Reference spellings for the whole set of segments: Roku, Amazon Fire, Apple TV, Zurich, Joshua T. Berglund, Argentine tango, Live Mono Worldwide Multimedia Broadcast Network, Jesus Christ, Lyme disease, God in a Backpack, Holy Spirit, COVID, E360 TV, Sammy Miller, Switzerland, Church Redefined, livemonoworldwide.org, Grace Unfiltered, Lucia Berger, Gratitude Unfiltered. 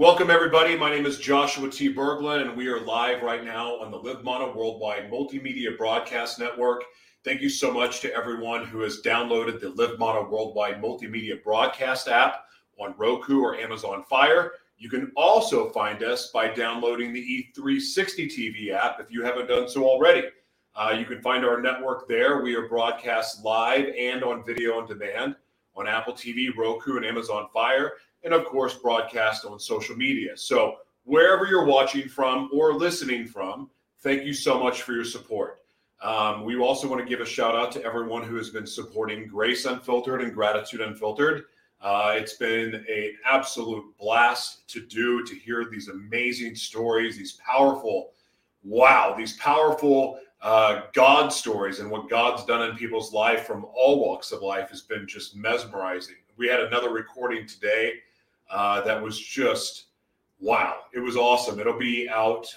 Welcome, everybody. My name is Joshua T. Berglund, and we are live right now on the Live Mono Worldwide Multimedia Broadcast Network. Thank you so much to everyone who has downloaded the Live Mono Worldwide Multimedia Broadcast app on Roku or Amazon Fire. You can also find us by downloading the E360 TV app if you haven't done so already. You can find our network there. We are broadcast live and on video on demand on Apple TV, Roku, and Amazon Fire, and of course broadcast on social media. So wherever you're watching from or listening from, thank you so much for your support. We also want to give a shout out to everyone who has been supporting Grace Unfiltered and Gratitude Unfiltered. It's been an absolute blast to hear these amazing stories, these powerful God stories, and what God's done in people's life from all walks of life has been just mesmerizing. We had another recording today that was just, wow, it was awesome. It'll be out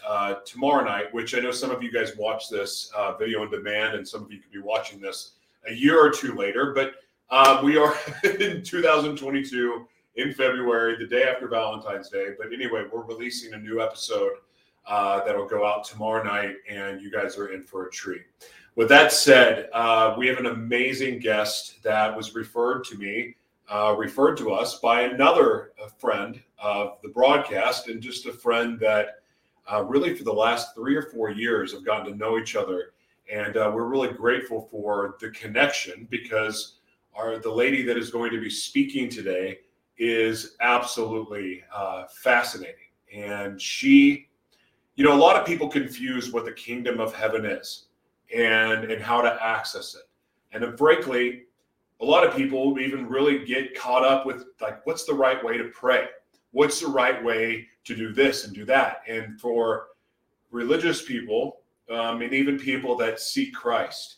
tomorrow night, which I know some of you guys watch this video on demand, and some of you could be watching this a year or two later, but we are in 2022 in February, the day after Valentine's Day. But anyway, we're releasing a new episode that'll go out tomorrow night, and you guys are in for a treat. With that said, we have an amazing guest that was referred to us by another friend of the broadcast, and just a friend that really for the last 3 or 4 years have gotten to know each other. And we're really grateful for the connection, because the lady that is going to be speaking today is absolutely fascinating. And she, you know, a lot of people confuse what the kingdom of heaven is and how to access it. And then, frankly, a lot of people even really get caught up with, like, what's the right way to pray? What's the right way to do this and do that? And for religious people, and even people that seek Christ,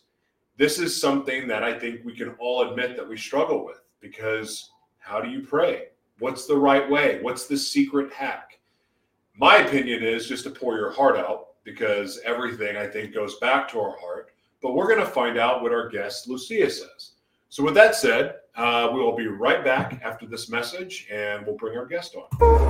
this is something that I think we can all admit that we struggle with, because how do you pray? What's the right way? What's the secret hack? My opinion is just to pour your heart out, because everything, I think, goes back to our heart. But we're going to find out what our guest Lucia says. So with that said, we will be right back after this message, and we'll bring our guest on.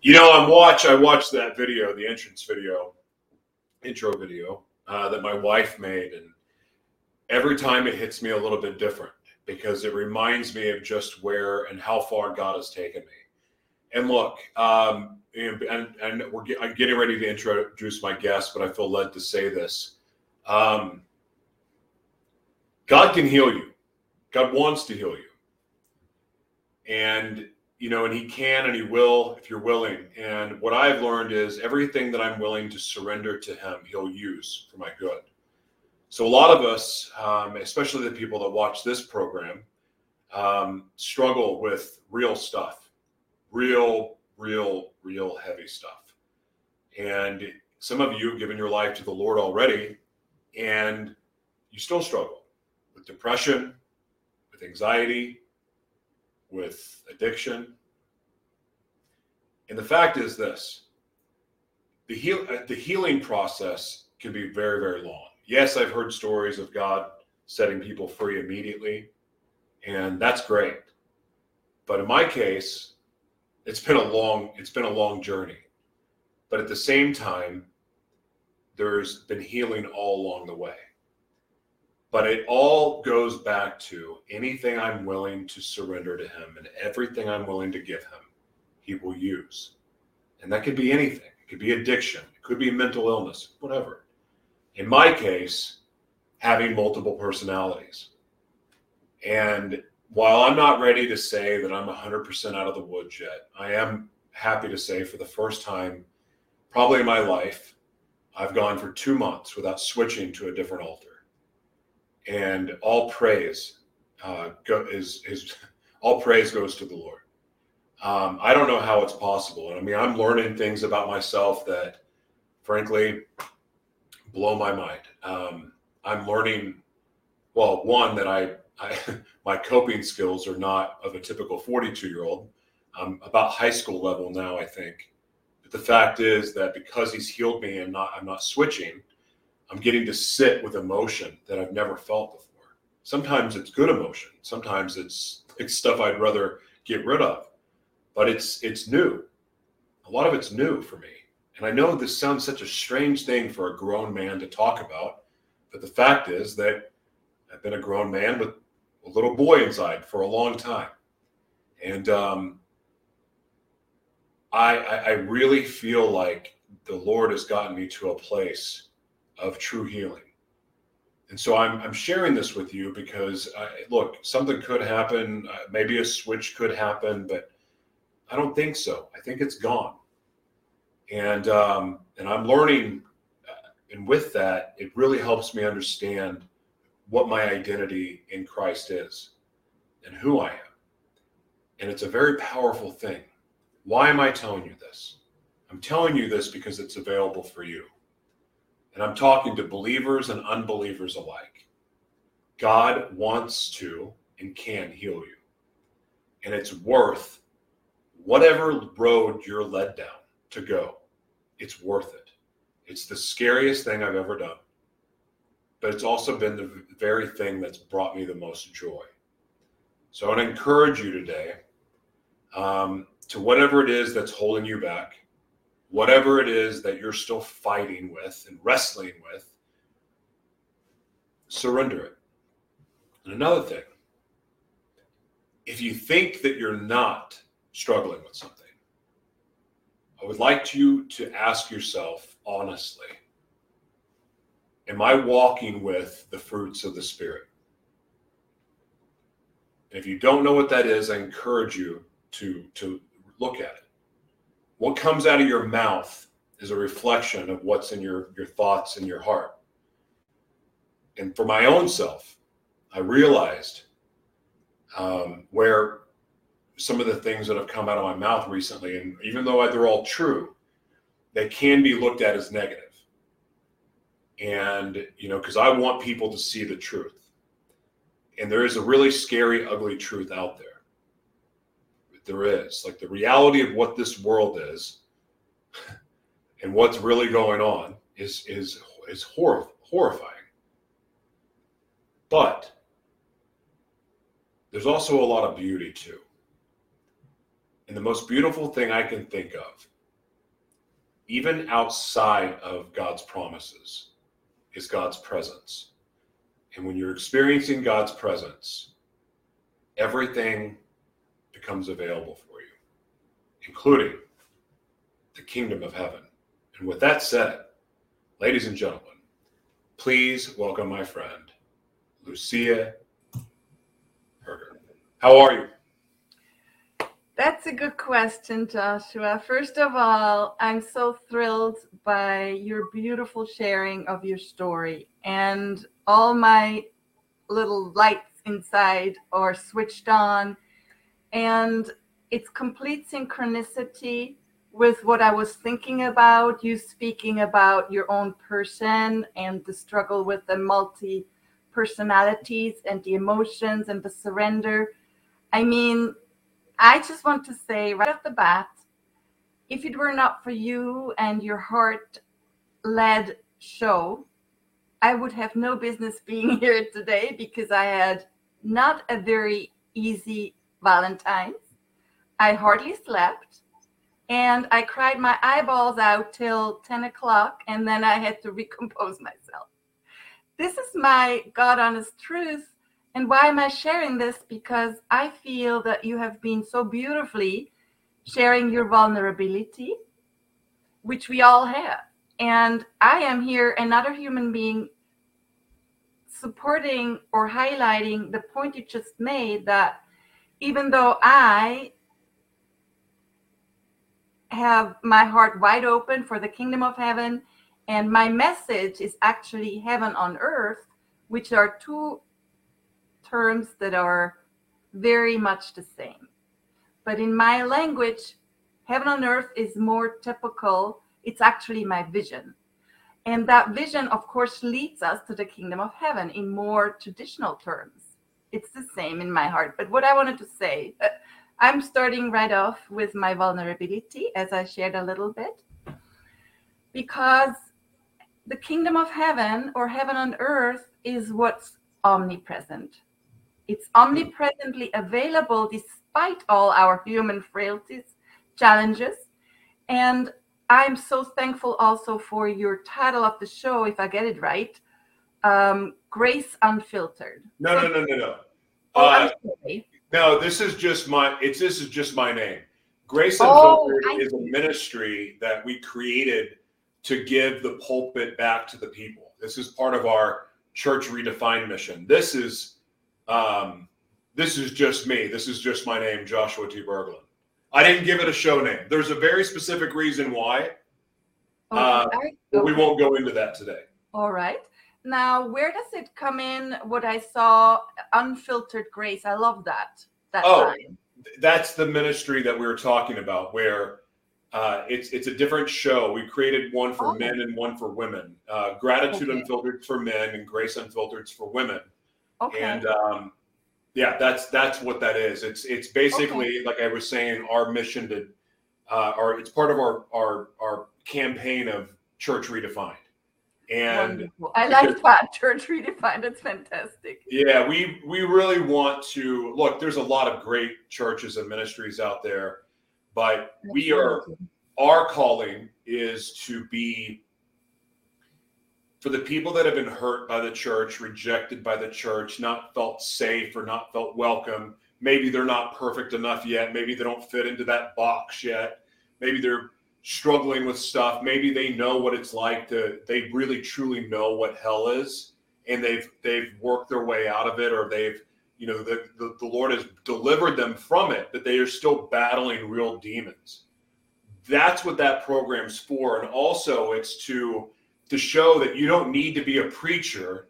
You know, I watched that video, the intro video that my wife made, and every time it hits me a little bit different, because it reminds me of just where and how far God has taken me. And look, I'm getting ready to introduce my guest, but I feel led to say this. God can heal you. God wants to heal you. And, you know, and he can and he will if you're willing. And what I've learned is everything that I'm willing to surrender to him, he'll use for my good. So a lot of us, especially the people that watch this program, struggle with real stuff, real heavy stuff. And some of you have given your life to the Lord already, and you still struggle with depression, with anxiety, with addiction, And the fact is this, the healing process can be very, very long. Yes, I've heard stories of God setting people free immediately, and that's great. But in my case, it's been a long journey. But at the same time, there's been healing all along the way. But it all goes back to anything I'm willing to surrender to him, and everything I'm willing to give him, he will use. And that could be anything. It could be addiction. It could be mental illness, whatever. In my case, having multiple personalities. And while I'm not ready to say that I'm 100% out of the woods yet, I am happy to say for the first time, probably in my life, I've gone for 2 months without switching to a different altar. And all praise goes to the Lord. I don't know how it's possible. And I mean, I'm learning things about myself that frankly blow my mind. I'm learning, well, one, that my coping skills are not of a typical 42-year-old. I'm about high school level now, I think. But the fact is that because he's healed me and I'm not switching, I'm getting to sit with emotion that I've never felt before. Sometimes it's good emotion. Sometimes it's stuff I'd rather get rid of, but it's new. A lot of it's new for me. And I know this sounds such a strange thing for a grown man to talk about, but the fact is that I've been a grown man with a little boy inside for a long time. And I really feel like the Lord has gotten me to a place of true healing. And so I'm sharing this with you because something could happen, maybe a switch could happen, but I don't think so. I think it's gone. And I'm learning, and with that, it really helps me understand what my identity in Christ is and who I am. And it's a very powerful thing. Why am I telling you this? I'm telling you this because it's available for you. And I'm talking to believers and unbelievers alike. God wants to and can heal you. And it's worth whatever road you're led down to go. It's worth it. It's the scariest thing I've ever done. But it's also been the very thing that's brought me the most joy. So I want to encourage you today to whatever it is that's holding you back, whatever it is that you're still fighting with and wrestling with, surrender it. And another thing, if you think that you're not struggling with something, I would like you to ask yourself honestly, am I walking with the fruits of the Spirit? And if you don't know what that is, I encourage you to look at it. What comes out of your mouth is a reflection of what's in your thoughts and your heart. And for my own self, I realized where some of the things that have come out of my mouth recently, and even though they're all true, they can be looked at as negative. And, because I want people to see the truth. And there is a really scary, ugly truth out there. There is, like, the reality of what this world is and what's really going on is horrifying. But there's also a lot of beauty too. And the most beautiful thing I can think of, even outside of God's promises, is God's presence. And when you're experiencing God's presence, everything becomes available for you, including the kingdom of heaven. And with that said, ladies and gentlemen, please welcome my friend, Lucia Berger. How are you? That's a good question, Joshua. First of all, I'm so thrilled by your beautiful sharing of your story, and all my little lights inside are switched on. And it's complete synchronicity with what I was thinking about, you speaking about your own person and the struggle with the multi-personalities and the emotions and the surrender. I mean, I just want to say right off the bat, if it were not for you and your heart-led show, I would have no business being here today, because I had not a very easy Valentine's. I hardly slept, and I cried my eyeballs out till 10 o'clock, and then I had to recompose myself. This is my God-honest truth. And why am I sharing this? Because I feel that you have been so beautifully sharing your vulnerability, which we all have. And I am here, another human being, supporting or highlighting the point you just made, that even though I have my heart wide open for the kingdom of heaven, and my message is actually heaven on earth, which are two terms that are very much the same. But in my language, heaven on earth is more typical. It's actually my vision. And that vision, of course, leads us to the kingdom of heaven in more traditional terms. It's the same in my heart. But what I wanted to say, I'm starting right off with my vulnerability, as I shared a little bit, because the kingdom of heaven, or heaven on earth, is what's omnipresent. It's omnipresently available despite all our human frailties, challenges. And I'm so thankful also for your title of the show, if I get it right, Grace Unfiltered. No. No, this is just my name. Grace Unfiltered is a ministry that we created to give the pulpit back to the people. This is part of our Church Redefined mission. This is just me. This is just my name, Joshua T. Berglund. I didn't give it a show name. There's a very specific reason why. But we won't go into that today. All right. Now, where does it come in? What I saw, Unfiltered Grace. I love that. That's the ministry that we were talking about, where it's a different show. We created one for men and one for women. Gratitude Unfiltered for men and Grace Unfiltered for women. Okay. And that's what that is. It's basically, like I was saying, our mission to, it's part of our campaign of Church Redefined. And wonderful. I like that, Church Redefined. It's fantastic. Yeah, we really want to look. There's a lot of great churches and ministries out there, but our calling is to be for the people that have been hurt by the church, rejected by the church, not felt safe or not felt welcome. Maybe they're not perfect enough yet. Maybe they don't fit into that box yet. Maybe they're struggling with stuff. Maybe they know what it's like they really truly know what hell is, and they've worked their way out of it, or they've, the Lord has delivered them from it, but they are still battling real demons. That's what that program's for. And also it's to show that you don't need to be a preacher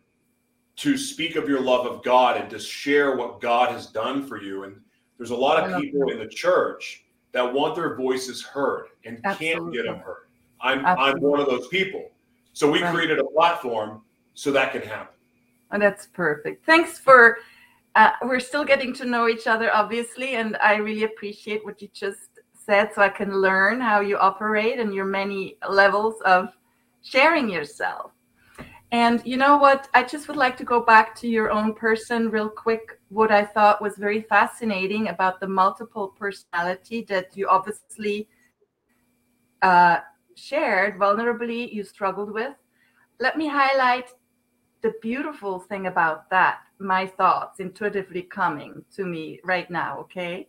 to speak of your love of God and to share what God has done for you. And there's a lot of people in the church that want their voices heard and can't get them heard. I'm one of those people. So we created a platform so that can happen. And that's perfect. Thanks for, we're still getting to know each other, obviously, and I really appreciate what you just said, so I can learn how you operate and your many levels of sharing yourself. And you know what? I just would like to go back to your own person real quick. What I thought was very fascinating about the multiple personality that you obviously shared vulnerably, you struggled with. Let me highlight the beautiful thing about that, my thoughts intuitively coming to me right now, okay?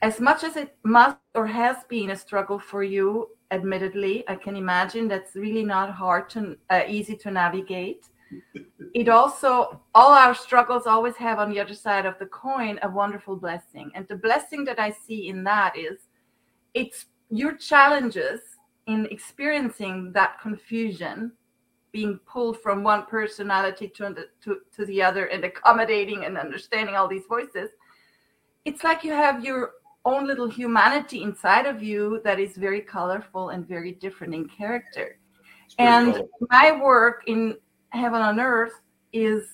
As much as it must or has been a struggle for you, admittedly, I can imagine that's really not hard to easy to navigate. It also, all our struggles always have on the other side of the coin a wonderful blessing. And the blessing that I see in that is, it's your challenges in experiencing that confusion, being pulled from one personality to the other, and accommodating and understanding all these voices. It's like you have your own little humanity inside of you that is very colorful and very different in character. And my work in Heaven on Earth is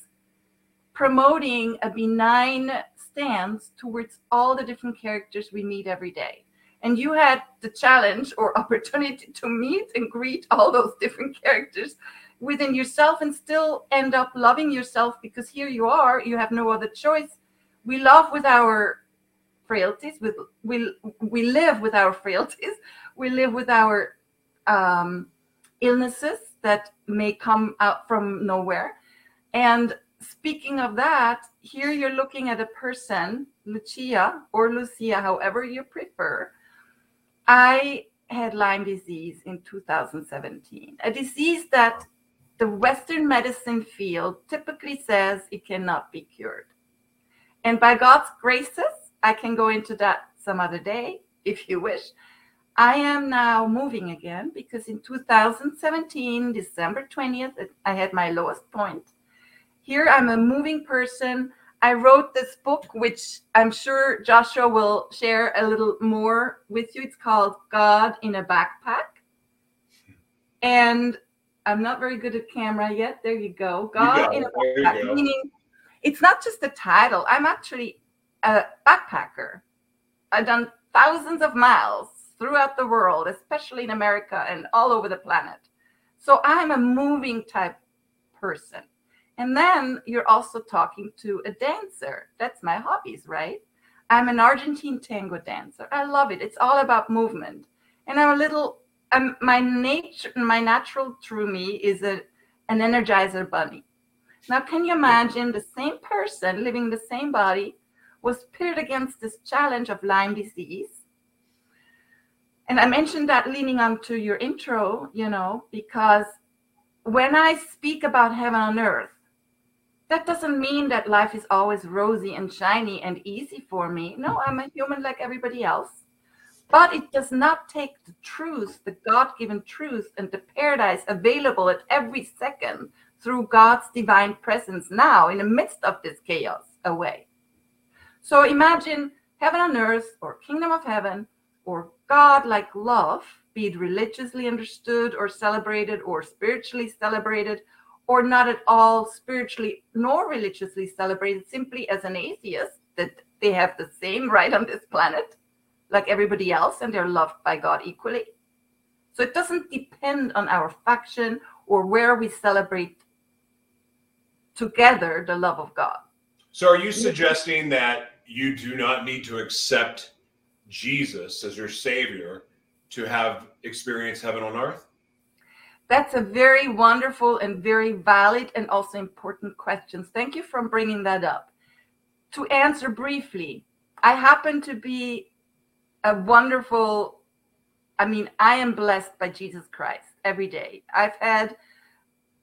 promoting a benign stance towards all the different characters we meet every day. and you had the challenge or opportunity to meet and greet all those different characters within yourself and still end up loving yourself, because here you are, you have no other choice. We love with our frailties, we live with our frailties, we live with our illnesses that may come out from nowhere. And speaking of that, here you're looking at a person, Lucia or Lucia, however you prefer. I had Lyme disease in 2017, a disease that the Western medicine field typically says it cannot be cured. And by God's graces, I can go into that some other day, if you wish. I am now moving again, because in 2017, December 20th, I had my lowest point. Here I'm a moving person. I wrote this book, which I'm sure Joshua will share a little more with you. It's called God in a Backpack. And I'm not very good at camera yet. There you go. God in a Backpack, meaning it's not just a title. I'm actually a backpacker. I've done thousands of miles throughout the world, especially in America and all over the planet. So I'm a moving type person. And then you're also talking to a dancer. That's my hobbies, right? I'm an Argentine tango dancer. I love it. It's all about movement. And I'm a little, my nature, my natural true me is an energizer bunny. Now, can you imagine the same person living the same body was pitted against this challenge of Lyme disease? And I mentioned that leaning onto your intro, you know, because when I speak about heaven on earth, that doesn't mean that life is always rosy and shiny and easy for me. No, I'm a human like everybody else. But it does not take the truth, the God-given truth and the paradise available at every second through God's divine presence now in the midst of this chaos away. So imagine heaven on earth or kingdom of heaven or God-like love, be it religiously understood or celebrated or spiritually celebrated or not at all spiritually nor religiously celebrated, simply as an atheist that they have the same right on this planet like everybody else and they're loved by God equally. So it doesn't depend on our faction or where we celebrate together the love of God. So are you suggesting that you do not need to accept Jesus as your savior to have experienced heaven on earth? That's a very wonderful and very valid and also important question. Thank you for bringing that up. To answer briefly, I happen to be a wonderful, I am blessed by Jesus Christ every day. I've had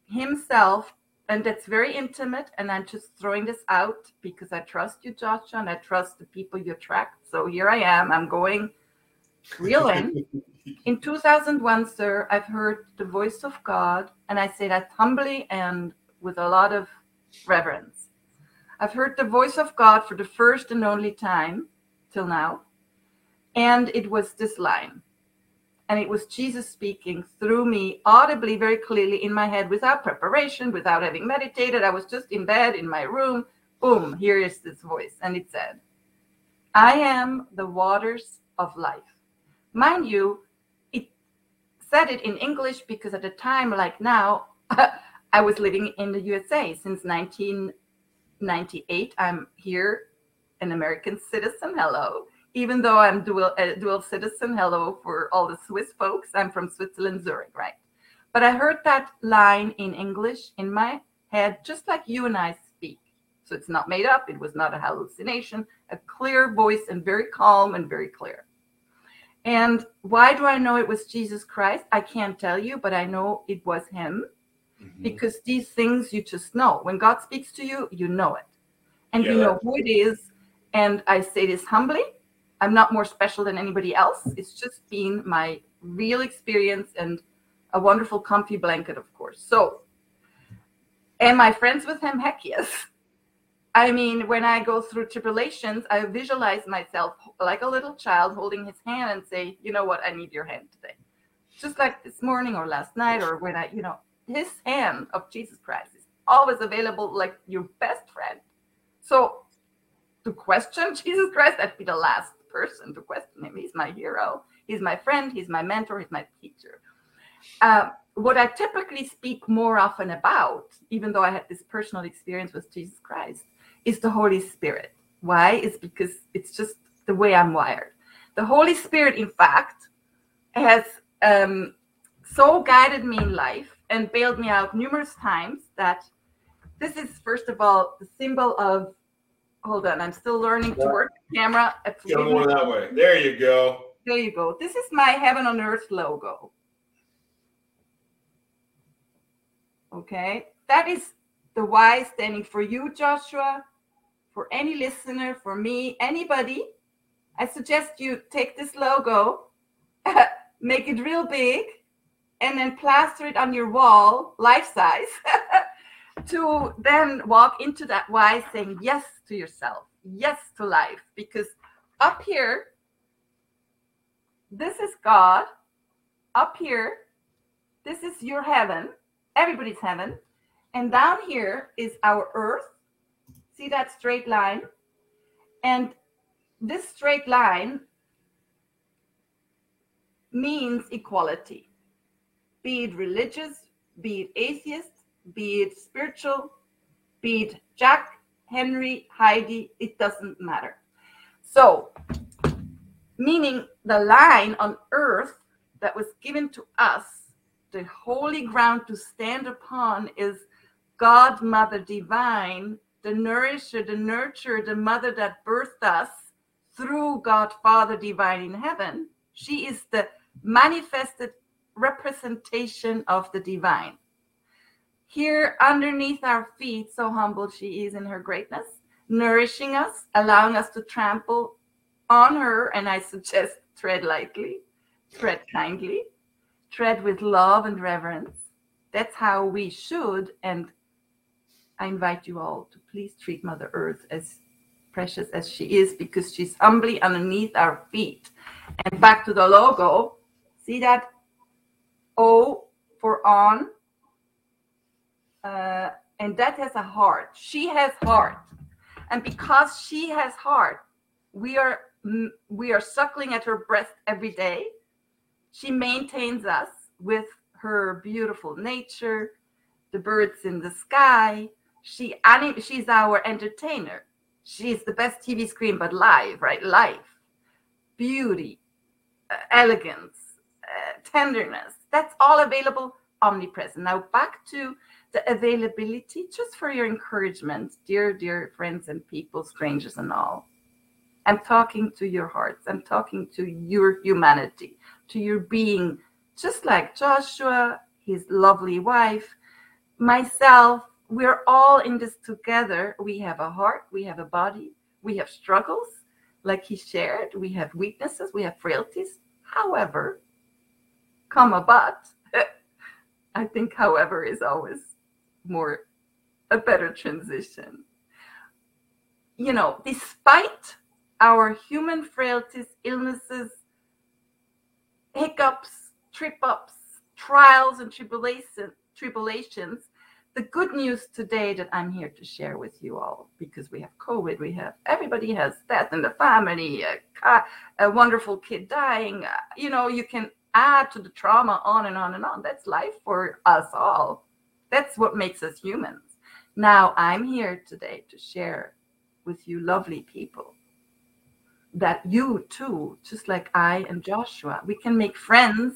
himself, and that's very intimate, and I'm just throwing this out because I trust you, Joshua, and I trust the people you attract. So here I am, I'm going real in. In 2001, sir, I've heard the voice of God, and I say that humbly and with a lot of reverence. I've heard the voice of God for the first and only time till now, and it was this line. And it was Jesus speaking through me audibly, very clearly in my head, without preparation, without having meditated. I was just in bed, in my room. Boom, here is this voice. And it said, I am the waters of life. Mind you, it said it in English because at the time, like now, I was living in the USA. Since 1998, I'm here, an American citizen. Hello. Even though I'm dual citizen, hello, for all the Swiss folks. I'm from Switzerland, Zurich, right? But I heard that line in English in my head, just like you and I speak. So it's not made up. It was not a hallucination, a clear voice and very calm and very clear. And why do I know it was Jesus Christ? I can't tell you, but I know it was him. Mm-hmm. Because these things you just know. When God speaks to you, you know it. And you know who it is. And I say this humbly. I'm not more special than anybody else. It's just been my real experience and a wonderful comfy blanket, of course. So, am I friends with him? Heck yes. I mean, when I go through tribulations, I visualize myself like a little child holding his hand and say, you know what, I need your hand today. Just like this morning or last night or when his hand of Jesus Christ is always available like your best friend. So, to question Jesus Christ, that'd be the last person to question him. He's my hero. He's my friend. He's my mentor. He's my teacher. What I typically speak more often about, even though I had this personal experience with Jesus Christ, is the Holy Spirit. Why? It's because it's just the way I'm wired. The Holy Spirit, in fact, has so guided me in life and bailed me out numerous times that this is, first of all, the symbol of, hold on, I'm still learning to work the camera. Go more that way. There you go. There you go. This is my Heaven on Earth logo. Okay, that is the Y standing for you, Joshua, for any listener, for me, anybody. I suggest you take this logo, make it real big, and then plaster it on your wall, life size, to then walk into that Y saying yes to yourself, yes to life. Because up here, this is God. Up here, this is your heaven. Everybody's heaven. And down here is our earth. See that straight line? And this straight line means equality. Be it religious, be it atheist, be it spiritual, be it Jack, Henry, Heidi, it doesn't matter. So, meaning the line on earth that was given to us, the holy ground to stand upon, is God, Mother Divine, the nourisher, the nurturer, the mother that birthed us through God, Father Divine in heaven. She is the manifested representation of the divine. Here underneath our feet, so humbled she is in her greatness, nourishing us, allowing us to trample on her. And I suggest tread lightly, tread kindly, tread with love and reverence. That's how we should. And I invite you all to please treat Mother Earth as precious as she is, because she's humbly underneath our feet. And back to the logo, see that O for on? And that has a heart. She has heart. And because she has heart, we are suckling at her breast every day. She maintains us with her beautiful nature, the birds in the sky. She's our entertainer. She's the best TV screen, but live, right? Life, beauty, elegance, tenderness. That's all available, omnipresent. Now back to the availability, just for your encouragement, dear friends and people, strangers and all. I'm talking to your hearts. I'm talking to your humanity, to your being, just like Joshua, his lovely wife, myself. We're all in this together. We have a heart, we have a body, we have struggles, like he shared, we have weaknesses, we have frailties. However, but, I think however is always a better transition. You know, despite our human frailties, illnesses, hiccups, trip-ups, trials and tribulations, the good news today that I'm here to share with you all, because we have COVID, everybody has death in the family, a wonderful kid dying, you know, you can add to the trauma on and on and on. That's life for us all. That's what makes us humans. Now I'm here today to share with you lovely people that you too, just like I and Joshua, we can make friends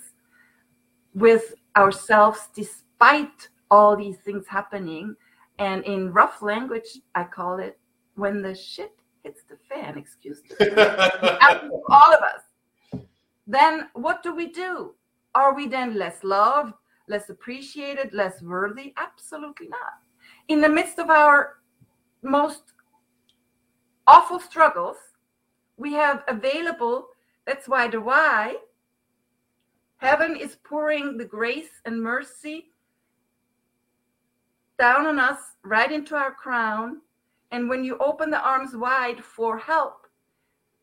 with ourselves despite all these things happening. And in rough language, I call it when the shit hits the fan, excuse me. All of us. Then what do? Are we then less loved, less appreciated, less worthy? Absolutely not. In the midst of our most awful struggles, we have available, that's why the why, heaven is pouring the grace and mercy down on us, right into our crown. And when you open the arms wide for help,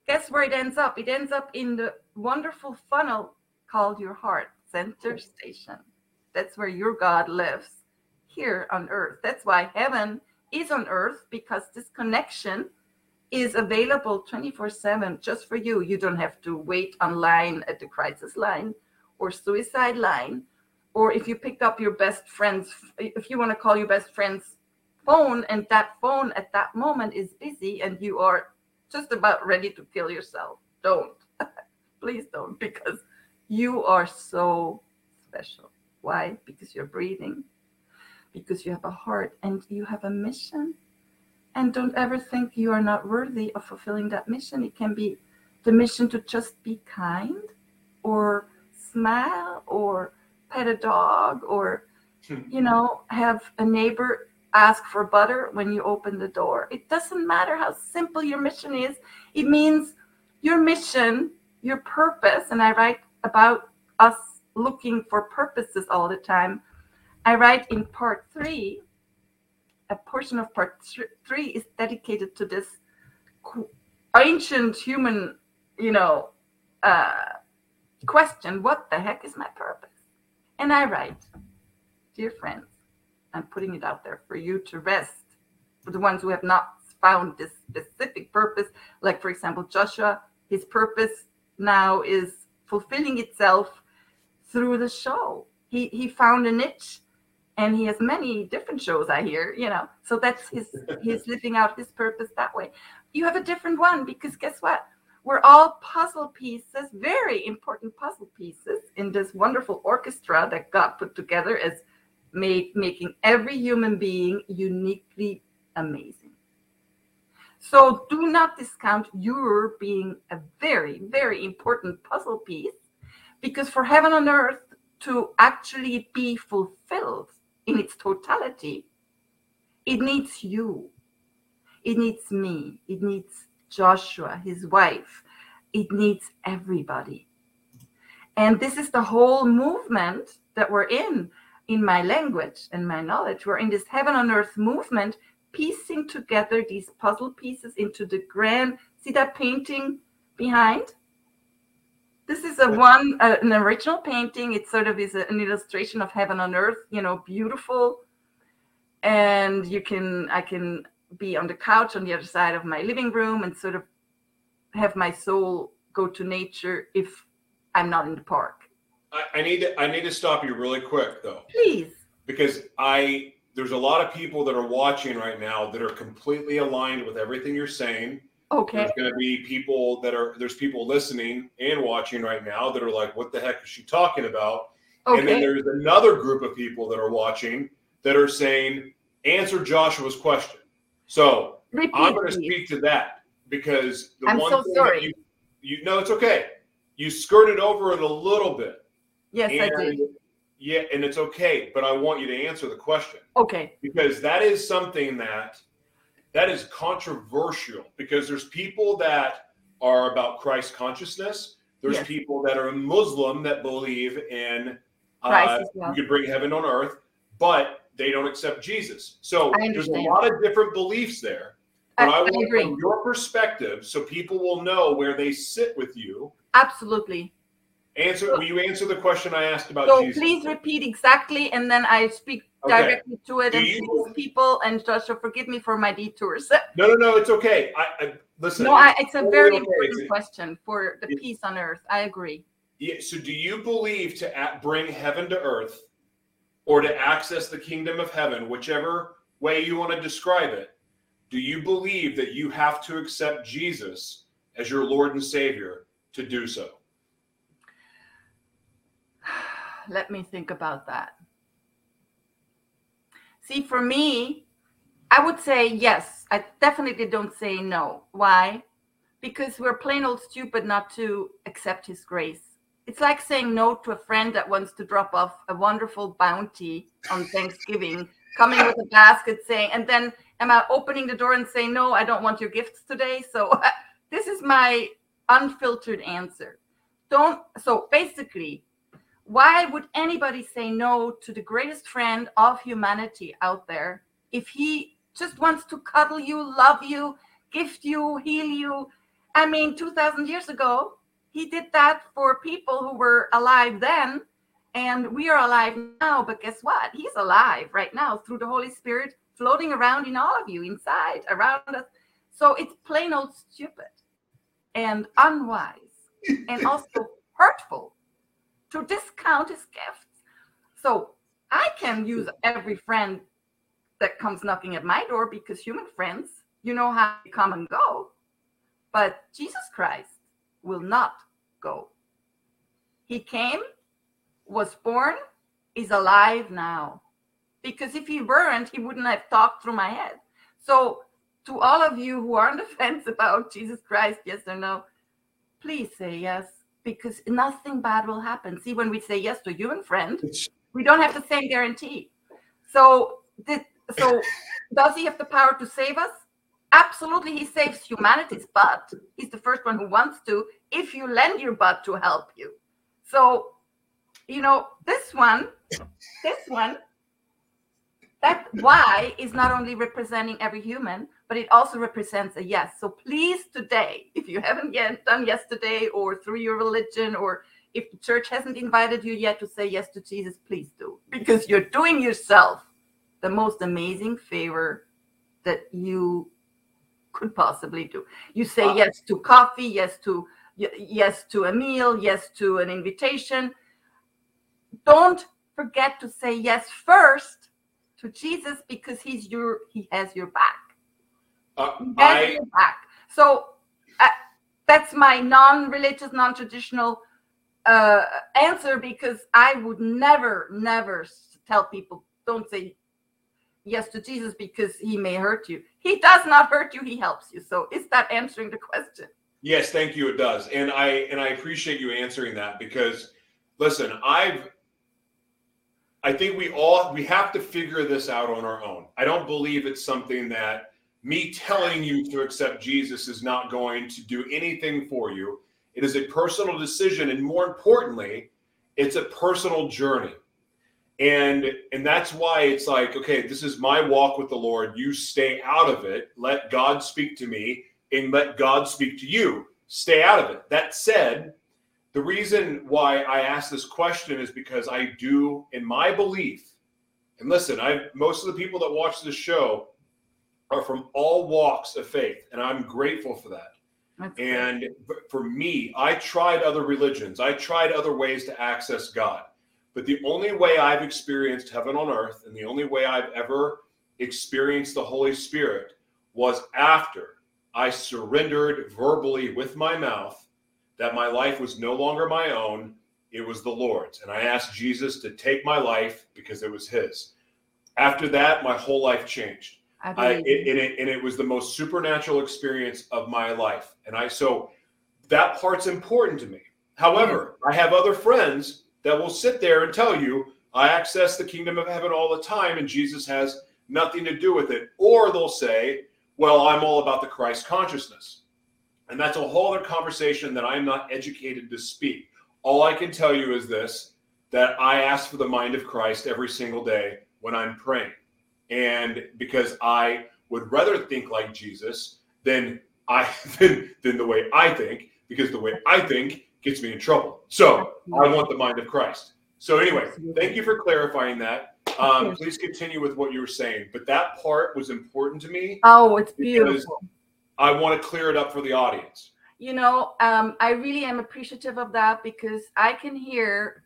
guess where it ends up? It ends up in the wonderful funnel called your heart, center station. That's where your God lives, here on earth. That's why heaven is on earth, because this connection is available 24/7 just for you. You don't have to wait online at the crisis line or suicide line, or if you picked up your best friend's, if you want to call your best friend's phone and that phone at that moment is busy and you are just about ready to kill yourself. Don't. Please don't, because you are so special. Why? Because you're breathing, because you have a heart and you have a mission. And don't ever think you are not worthy of fulfilling that mission. It can be the mission to just be kind or smile or pet a dog or, you know, have a neighbor ask for butter when you open the door. It doesn't matter how simple your mission is. It means your mission, your purpose. And I write about us looking for purposes all the time. I write in part three. A portion of part three is dedicated to this ancient human, you know, question, what the heck is my purpose? And I write, dear friends, I'm putting it out there for you to rest, for the ones who have not found this specific purpose. Like, for example, Joshua, his purpose now is fulfilling itself through the show. He found a niche. And he has many different shows, I hear, you know, so that's his, he's living out his purpose that way. You have a different one, because guess what? We're all puzzle pieces, very important puzzle pieces in this wonderful orchestra that God put together as making every human being uniquely amazing. So do not discount your being a very, very important puzzle piece, because for heaven on earth to actually be fulfilled in its totality, it needs you, it needs me, it needs Joshua, his wife, it needs everybody. And this is the whole movement that we're in my language and my knowledge. We're in this heaven on earth movement, piecing together these puzzle pieces into the grand, see that painting behind? This is an original painting. It sort of is an illustration of heaven on earth, you know, beautiful. And I can be on the couch on the other side of my living room and sort of have my soul go to nature if I'm not in the park. I need to stop you really quick though. Please. Because there's a lot of people that are watching right now that are completely aligned with everything you're saying. Okay. There's going to be people there's people listening and watching right now that are like, what the heck is she talking about? Okay. And then there's another group of people that are watching that are saying, answer Joshua's question. So I'm going to speak to that, because the sorry. You know, it's okay. You skirted over it a little bit. Yes, I did. Yeah, and it's okay, but I want you to answer the question. Okay. Because that is something that is controversial, because there's people that are about Christ consciousness. There's yes. people that are Muslim that believe in Christ as well. You could bring heaven on earth, but they don't accept Jesus. So there's a lot of different beliefs there. But I want from your perspective, so people will know where they sit with you. Absolutely. Will you answer the question I asked about Jesus? So please repeat exactly, and then I speak directly to it. People, and Joshua, forgive me for my detours. No, it's okay. I listen. No, it's a very important question for the peace on earth. I agree. Yeah. So do you believe to bring heaven to earth, or to access the kingdom of heaven, whichever way you want to describe it, do you believe that you have to accept Jesus as your Lord and Savior to do so? Let me think about that. See, for me, I would say yes. I definitely don't say no. Why? Because we're plain old stupid not to accept his grace. It's like saying no to a friend that wants to drop off a wonderful bounty on Thanksgiving, coming with a basket saying, and then am I opening the door and saying, no, I don't want your gifts today. So this is my unfiltered answer. So basically, why would anybody say no to the greatest friend of humanity out there if he just wants to cuddle you, love you, gift you, heal you? I mean, 2,000 years ago, he did that for people who were alive then, and we are alive now. But guess what? He's alive right now through the Holy Spirit floating around in all of you, inside, around us. So it's plain old stupid and unwise and also hurtful to discount his gifts. So I can use every friend that comes knocking at my door, because human friends, you know how they come and go. But Jesus Christ will not go. He came, was born, is alive now. Because if he weren't, he wouldn't have talked through my head. So to all of you who are on the fence about Jesus Christ, yes or no, please say yes, because nothing bad will happen. See, when we say yes to a human friend, we don't have the same guarantee. So does he have the power to save us? Absolutely, he saves humanity's butt. He's the first one who wants to, if you lend your butt to help you. So, you know, this one, that why is not only representing every human, but it also represents a yes. So please today, if you haven't yet done yes today, or through your religion, or if the church hasn't invited you yet to say yes to Jesus, please do. Because you're doing yourself the most amazing favor that you could possibly do. You say yes to coffee, yes to a meal, yes to an invitation. Don't forget to say yes first to Jesus, because he has your back. So that's my non-religious, non-traditional answer, because I would never tell people don't say yes to Jesus because he may hurt you. He does not hurt you. He helps you. So is that answering the question? Yes, thank you. It does. And I appreciate you answering that, because listen, I think we have to figure this out on our own. I don't believe it's something that me telling you to accept Jesus is not going to do anything for you. It is a personal decision, and more importantly, it's a personal journey. And that's why it's like, okay, this is my walk with the Lord. You stay out of it. Let God speak to me, and let God speak to you. Stay out of it. That said, the reason why I ask this question is because I do, in my belief, and listen, most of the people that watch this show are from all walks of faith, and I'm grateful for that. That's and great. For me, I tried other religions. I tried other ways to access God. But the only way I've experienced heaven on earth, and the only way I've ever experienced the Holy Spirit, was after I surrendered verbally with my mouth that my life was no longer my own, it was the Lord's. And I asked Jesus to take my life because it was his. After that, my whole life changed. It was the most supernatural experience of my life. So that part's important to me. However, I have other friends that will sit there and tell you, I access the kingdom of heaven all the time and Jesus has nothing to do with it. Or they'll say, well, I'm all about the Christ consciousness. And that's a whole other conversation that I'm not educated to speak. All I can tell you is this, that I ask for the mind of Christ every single day when I'm praying. And because I would rather think like Jesus than the way I think, because the way I think gets me in trouble. So I want the mind of Christ. So anyway, thank you for clarifying that. Please continue with what you were saying. But that part was important to me. Oh, it's beautiful. I want to clear it up for the audience. You know, I really am appreciative of that, because I can hear,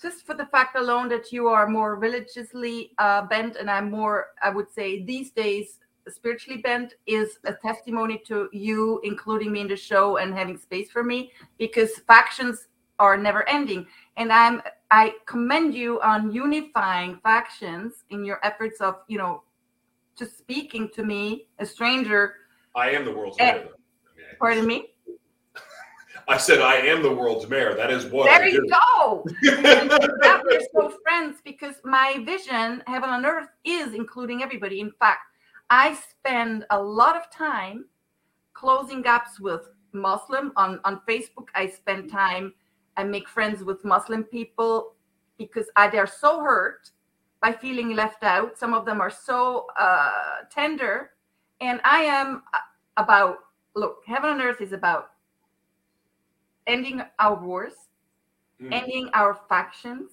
just for the fact alone that you are more religiously bent, and I'm more, I would say these days, spiritually bent, is a testimony to you including me in the show and having space for me, because factions are never ending, and I commend you on unifying factions in your efforts of, you know, just speaking to me, a stranger. I am the world's mayor. Pardon me? I said I am the world's mayor. That is what there I do. There you go. We're so friends, because my vision, heaven on earth, is including everybody. In fact, I spend a lot of time closing gaps with Muslim. On Facebook, I spend time, I make friends with Muslim people, because they are so hurt by feeling left out. Some of them are so tender. And I am about, look, heaven on earth is about ending our wars, ending our factions,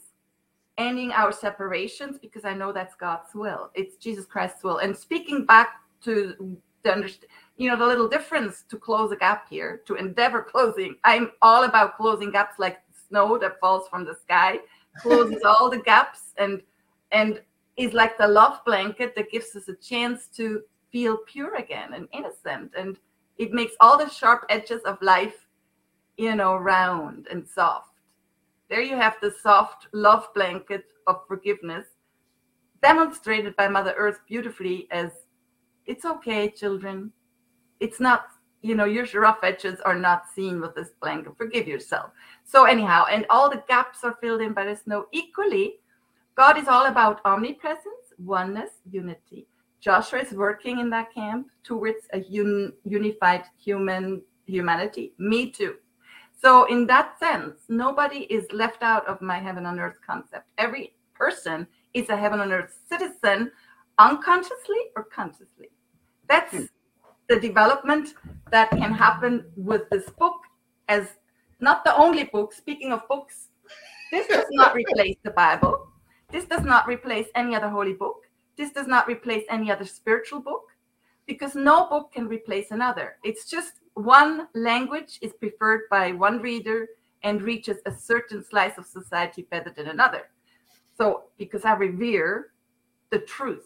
ending our separations, because I know that's God's will. It's Jesus Christ's will. And speaking back to the understanding, you know, the little difference to close a gap here, to endeavor closing. I'm all about closing gaps like snow that falls from the sky, closes all the gaps and is like the love blanket that gives us a chance to feel pure again and innocent. And it makes all the sharp edges of life, you know, round and soft. There you have the soft love blanket of forgiveness demonstrated by Mother Earth beautifully as it's okay, children. It's not, you know, your rough edges are not seen with this blanket. Forgive yourself. So anyhow, and all the gaps are filled in by the snow equally. God is all about omnipresence, oneness, unity. Joshua is working in that camp towards a unified humanity. Me too. So in that sense, nobody is left out of my heaven on earth concept. Every person is a heaven on earth citizen, unconsciously or consciously. That's the development that can happen with this book as not the only book. Speaking of books, this does not replace the Bible. This does not replace any other holy book. This does not replace any other spiritual book, because no book can replace another. It's just one language is preferred by one reader and reaches a certain slice of society better than another. So, because I revere the truth,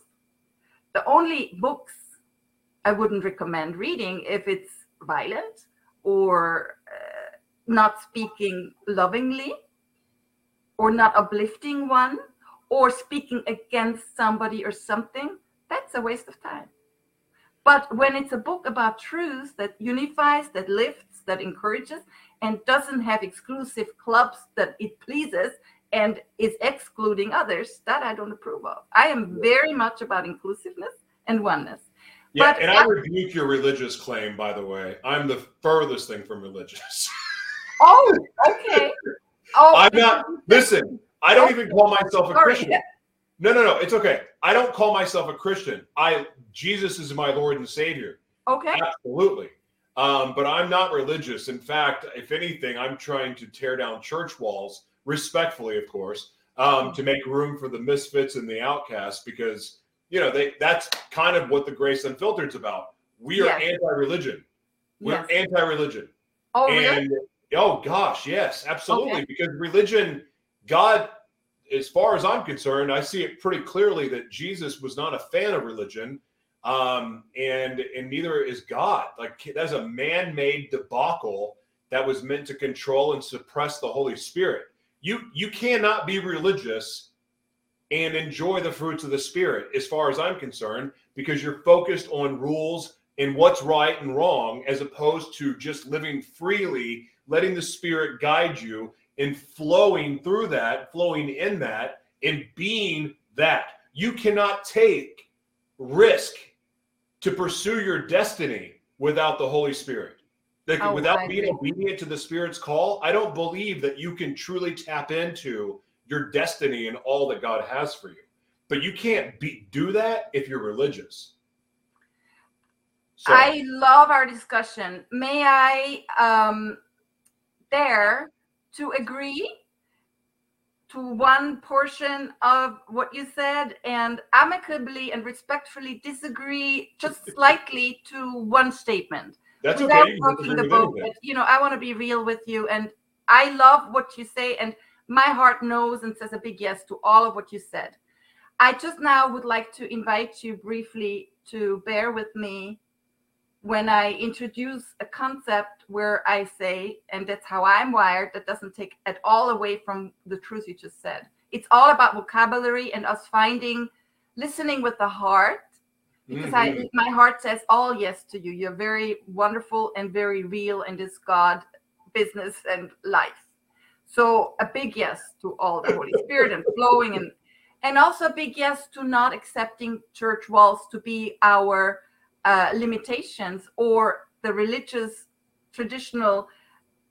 the only books I wouldn't recommend reading if it's violent or not speaking lovingly or not uplifting one, or speaking against somebody or something, that's a waste of time. But when it's a book about truth that unifies, that lifts, that encourages, and doesn't have exclusive clubs that it pleases and is excluding others, that I don't approve of. I am very much about inclusiveness and oneness. Yeah, but and I rebuke your religious claim, by the way. I'm the furthest thing from religious. Oh, okay. Oh, I'm not, listen. I don't even call myself a Christian. No, it's okay. I don't call myself a Christian. Jesus is my Lord and Savior. Okay. Absolutely. But I'm not religious. In fact, if anything, I'm trying to tear down church walls, respectfully, of course, to make room for the misfits and the outcasts, because, you know, that's kind of what the Grace Unfiltered's about. We are anti-religion. We're anti-religion. Oh, and, really? Oh, gosh, yes, absolutely. Okay. Because religion... God, as far as I'm concerned, I see it pretty clearly that Jesus was not a fan of religion, and neither is God. Like, that's a man-made debacle that was meant to control and suppress the Holy Spirit. You cannot be religious and enjoy the fruits of the Spirit, as far as I'm concerned, because you're focused on rules and what's right and wrong, as opposed to just living freely, letting the Spirit guide you, and flowing through that, flowing in that, and being that. You cannot take risk to pursue your destiny without the Holy Spirit. Without being obedient to the Spirit's call, I don't believe that you can truly tap into your destiny and all that God has for you. But you can't do that if you're religious. So. I love our discussion. May I to agree to one portion of what you said and amicably and respectfully disagree just slightly to one statement. That's without rocking the boat. But, you know, I want to be real with you, and I love what you say, and my heart knows and says a big yes to all of what you said. I just now would like to invite you briefly to bear with me when I introduce a concept where I say, and that's how I'm wired, that doesn't take at all away from the truth you just said. It's all about vocabulary and us listening with the heart, because my heart says all yes to you. You're very wonderful and very real in this God business and life. So a big yes to all the Holy Spirit and flowing, and also a big yes to not accepting church walls to be our limitations, or the religious traditional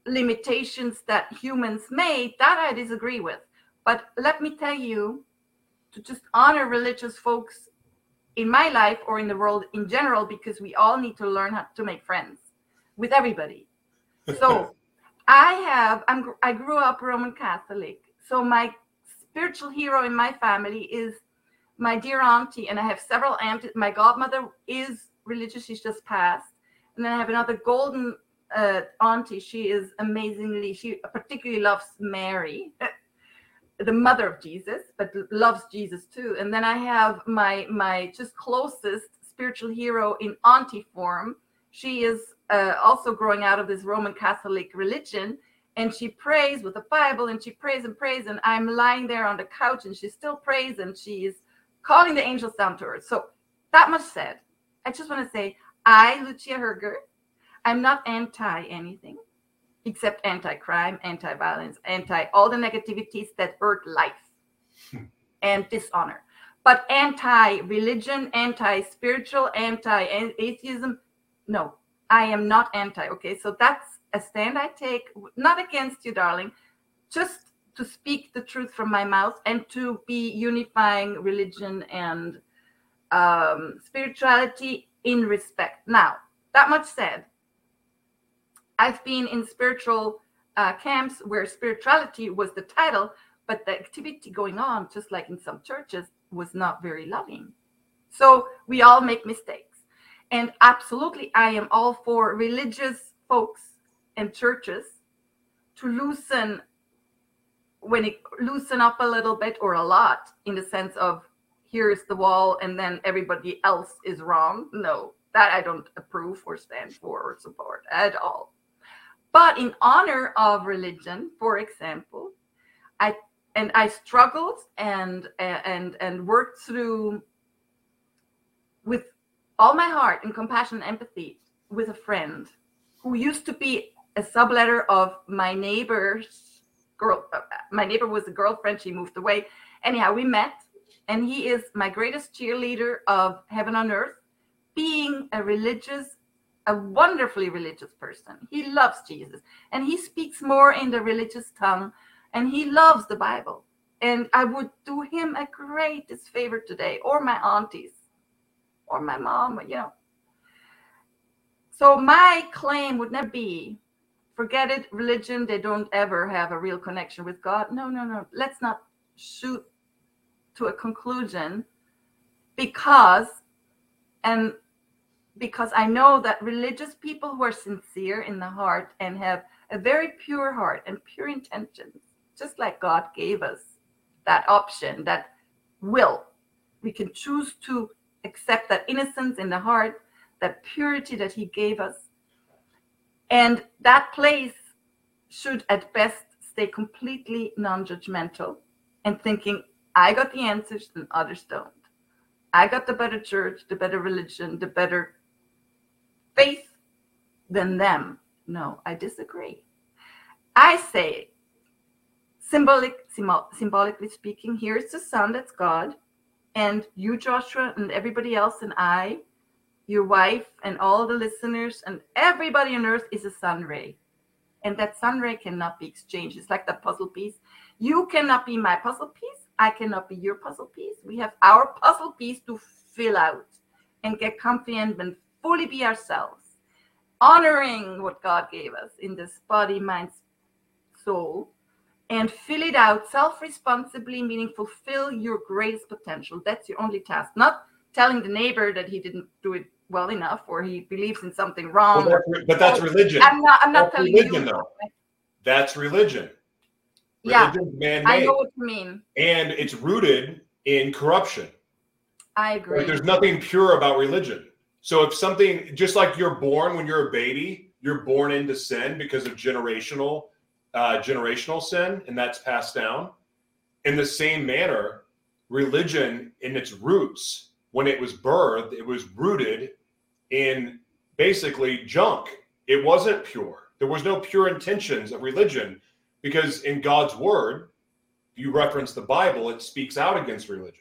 limitations that humans made, that I disagree with. But let me tell you, to just honor religious folks in my life or in the world in general, because we all need to learn how to make friends with everybody. So I grew up Roman Catholic. So my spiritual hero in my family is my dear auntie, and I have several aunties. My godmother is religious, she's just passed, And then I have another golden auntie. She is amazingly, she particularly loves Mary, the mother of Jesus, but loves Jesus too. And then I have my just closest spiritual hero in auntie form. She is also growing out of this Roman Catholic religion, and she prays with the Bible, and she prays and prays, and I'm lying there on the couch, and she still prays, and she is calling the angels down to earth. So that much said, I just want to say, I, Lucia Berger, I'm not anti-anything, except anti-crime, anti-violence, anti-all the negativities that hurt life and dishonor. But anti-religion, anti-spiritual, anti-atheism, no, I am not anti, okay? So that's a stand I take, not against you, darling, just to speak the truth from my mouth and to be unifying religion and spirituality in respect. Now, that much said, I've been in spiritual camps where spirituality was the title, but the activity going on, just like in some churches, was not very loving. So we all make mistakes. And absolutely, I am all for religious folks and churches to loosen up a little bit or a lot, in the sense of here is the wall and then everybody else is wrong. No, that I don't approve or stand for or support at all. But in honor of religion, for example, I struggled and worked through with all my heart and compassion and empathy with a friend who used to be a subletter of my neighbor's girl. My neighbor was a girlfriend. She moved away. Anyhow, we met, and he is my greatest cheerleader of heaven on earth, being a wonderfully religious person. He loves Jesus, and he speaks more in the religious tongue, and he loves the Bible. And I would do him a great favor today, or my aunties, or my mom, you know. So my claim would never be, forget it, religion, they don't ever have a real connection with God. No. Let's not shoot to a conclusion, because I know that religious people who are sincere in the heart and have a very pure heart and pure intentions, just like God gave us that option, that will, we can choose to accept that innocence in the heart, that purity that he gave us. And that place should at best stay completely non-judgmental and thinking, I got the answers and others don't. I got the better church, the better religion, the better faith than them. No, I disagree. I say, symbolically speaking, here's the sun, that's God, and you, Joshua, and everybody else, and I, your wife and all the listeners and everybody on earth is a sun ray. And that sun ray cannot be exchanged. It's like that puzzle piece. You cannot be my puzzle piece. I cannot be your puzzle piece. We have our puzzle piece to fill out and get comfy and fully be ourselves, honoring what God gave us in this body, mind, soul, and fill it out self-responsibly, meaning fulfill your greatest potential. That's your only task. Not telling the neighbor that he didn't do it well enough, or he believes in something wrong. But that's religion. I'm not telling religion, you. Though. That's religion. Religion's man-made. I know what you mean. And it's rooted in corruption. I agree. Like, there's nothing pure about religion. So if something, just like you're born when you're a baby, you're born into sin because of generational sin, and that's passed down. In the same manner, religion in its roots, when it was birthed, it was rooted in basically junk. It wasn't pure. There was no pure intentions of religion, because in God's word, if you reference the Bible, it speaks out against religion.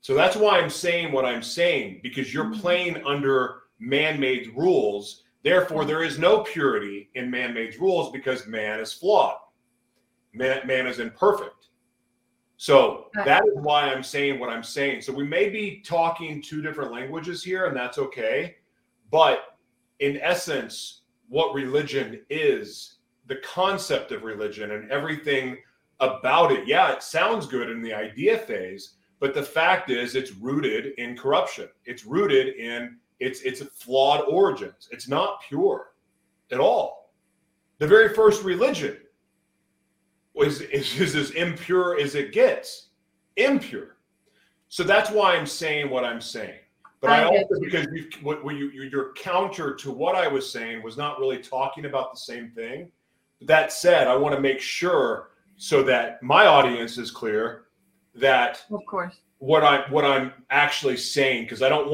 So that's why I'm saying what I'm saying, because you're playing under man-made rules. Therefore, there is no purity in man-made rules, because man is flawed. Man is imperfect. So that is why I'm saying what I'm saying. So we may be talking two different languages here, and that's okay. But in essence, what religion is, the concept of religion and everything about it. Yeah, it sounds good in the idea phase, but the fact is it's rooted in corruption. It's rooted in It's flawed origins. It's not pure at all. The very first religion is as impure as it gets. Impure. So that's why I'm saying what I'm saying. But I also, because your counter to what I was saying was not really talking about the same thing. But that said, I want to make sure so that my audience is clear that of course what I'm actually saying, because I don't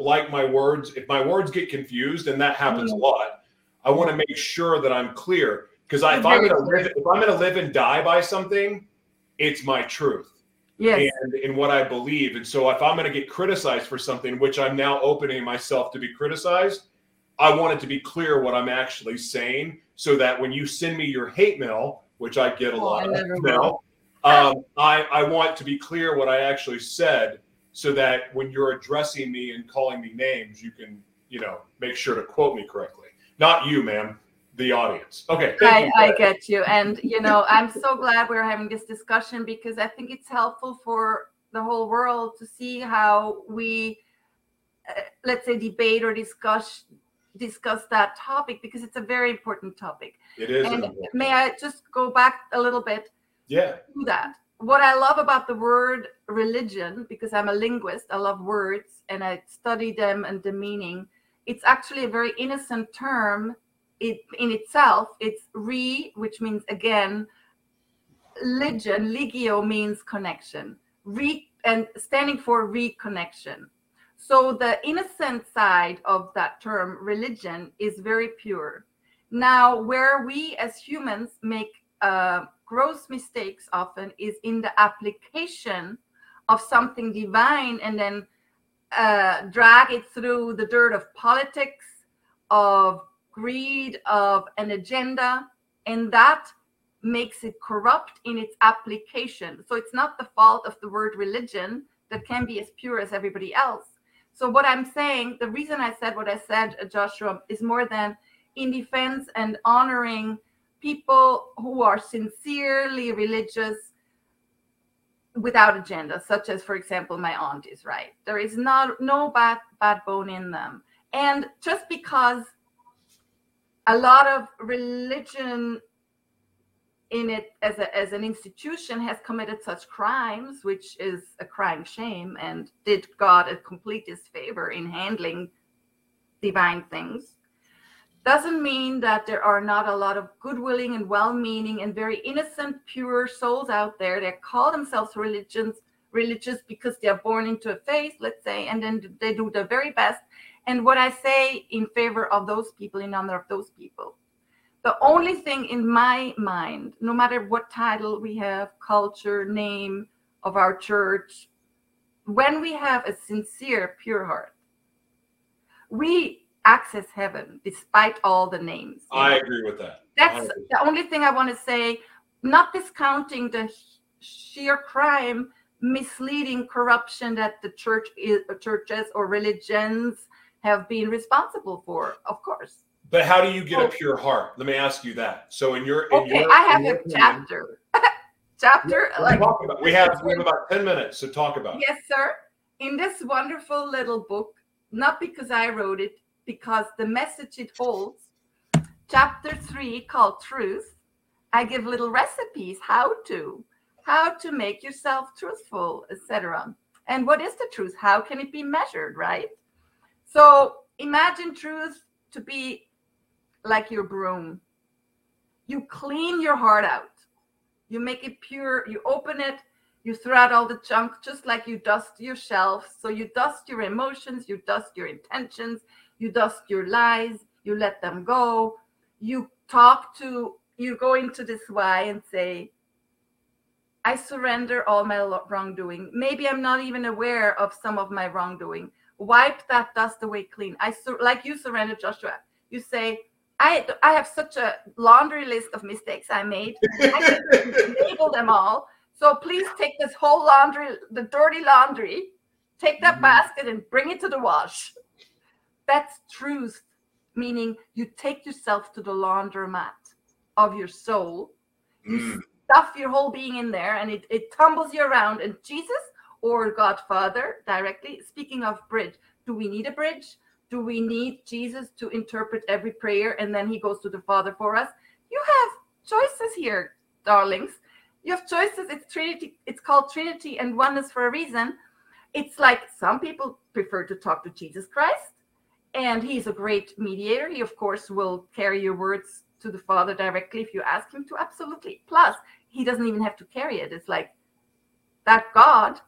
like my words. If my words get confused, and that happens a lot, I want to make sure that I'm clear. Because if I'm going to live and die by something, it's my truth. Yes. And in what I believe. And so if I'm going to get criticized for something, which I'm now opening myself to be criticized, I want it to be clear what I'm actually saying, so that when you send me your hate mail, which I get a lot of now, I want to be clear what I actually said, so that when you're addressing me and calling me names, you can, make sure to quote me correctly. Not you, ma'am. The audience. Okay. I get you. And, I'm so glad we're having this discussion, because I think it's helpful for the whole world to see how we, let's say, debate or discuss that topic, because it's a very important topic. It is. And may I just go back a little bit? Yeah. To that. What I love about the word religion, because I'm a linguist, I love words and I study them and the meaning. It's actually a very innocent term. It in itself, it's re, which means again, religion, ligio means connection, re, and standing for reconnection. So the innocent side of that term, religion, is very pure. Now, where we as humans make gross mistakes often is in the application of something divine, and then drag it through the dirt of politics, of greed, of an agenda, and that makes it corrupt in its application. So it's not the fault of the word religion that can be as pure as everybody else. So what I'm saying, the reason I said what I said, Joshua, is more than in defense and honoring people who are sincerely religious without agenda, such as, for example, my aunt is right. There is no bad bone in them. And just because a lot of religion in it as an institution has committed such crimes, which is a crying shame, and did God a complete disfavor in handling divine things, doesn't mean that there are not a lot of good-willing and well-meaning and very innocent, pure souls out there that call themselves religious because they are born into a faith, let's say, and then they do their very best. And what I say in favor of those people, in honor of those people. The only thing in my mind, no matter what title we have, culture, name of our church, when we have a sincere, pure heart, we access heaven despite all the names. I agree with that. That's the only thing I want to say, not discounting the sheer crime, misleading corruption that the churches or religions have been responsible for, of course. But how do you get a pure heart? Let me ask you that. So I have a chapter. Chapter. We have about 10 minutes to talk about it. Yes, sir. In this wonderful little book, not because I wrote it, because the message it holds, chapter 3 called Truth, I give little recipes how to make yourself truthful, etc. And what is the truth? How can it be measured, right? So imagine truth to be like your broom. You clean your heart out. You make it pure. You open it. You throw out all the junk, just like you dust your shelves. So you dust your emotions. You dust your intentions. You dust your lies. You let them go. You go into this why and say, I surrender all my wrongdoing. Maybe I'm not even aware of some of my wrongdoing. Wipe that dust away clean. Like you surrender, Joshua. You say, I have such a laundry list of mistakes I made. I can label them all. So please take this whole laundry, the dirty laundry, take that basket and bring it to the wash. That's truth, meaning you take yourself to the laundromat of your soul. You stuff your whole being in there, and it tumbles you around. And Jesus, or Godfather directly, speaking of bridge, do we need a bridge? Do we need Jesus to interpret every prayer and then he goes to the Father for us? You have choices here, darlings. You have choices. It's Trinity. It's called Trinity and oneness for a reason. It's like some people prefer to talk to Jesus Christ, and he's a great mediator. He, of course, will carry your words to the Father directly if you ask him to. Absolutely. Plus, he doesn't even have to carry it. It's like that God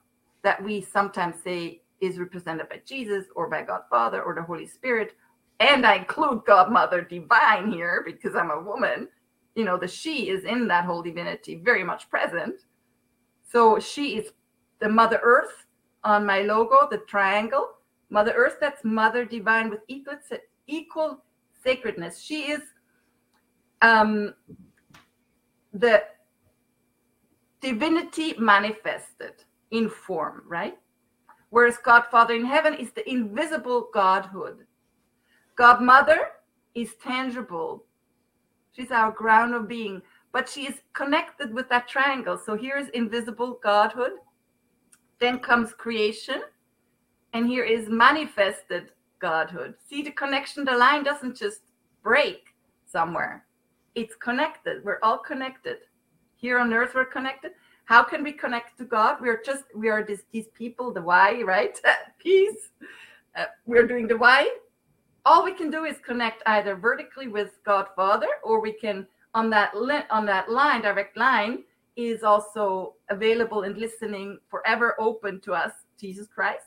that we sometimes say is represented by Jesus or by God Father or the Holy Spirit. And I include God Mother Divine here because I'm a woman. You know, the she is in that whole divinity very much present. So she is the Mother Earth on my logo, the triangle. Mother Earth, that's Mother Divine with equal sacredness. She is the divinity manifested in form, right? Whereas God Father in heaven is the invisible Godhood. God Mother is tangible. She's our ground of being, but she is connected with that triangle. So here is invisible Godhood. Then comes creation. And here is manifested Godhood. See the connection? The line doesn't just break somewhere. It's connected. We're all connected. Here on earth, we're connected. How can we connect to God? We are these people, the why, right? Peace. We're doing the why. All we can do is connect either vertically with God Father, or we can, on that line, direct line, is also available and listening forever open to us, Jesus Christ.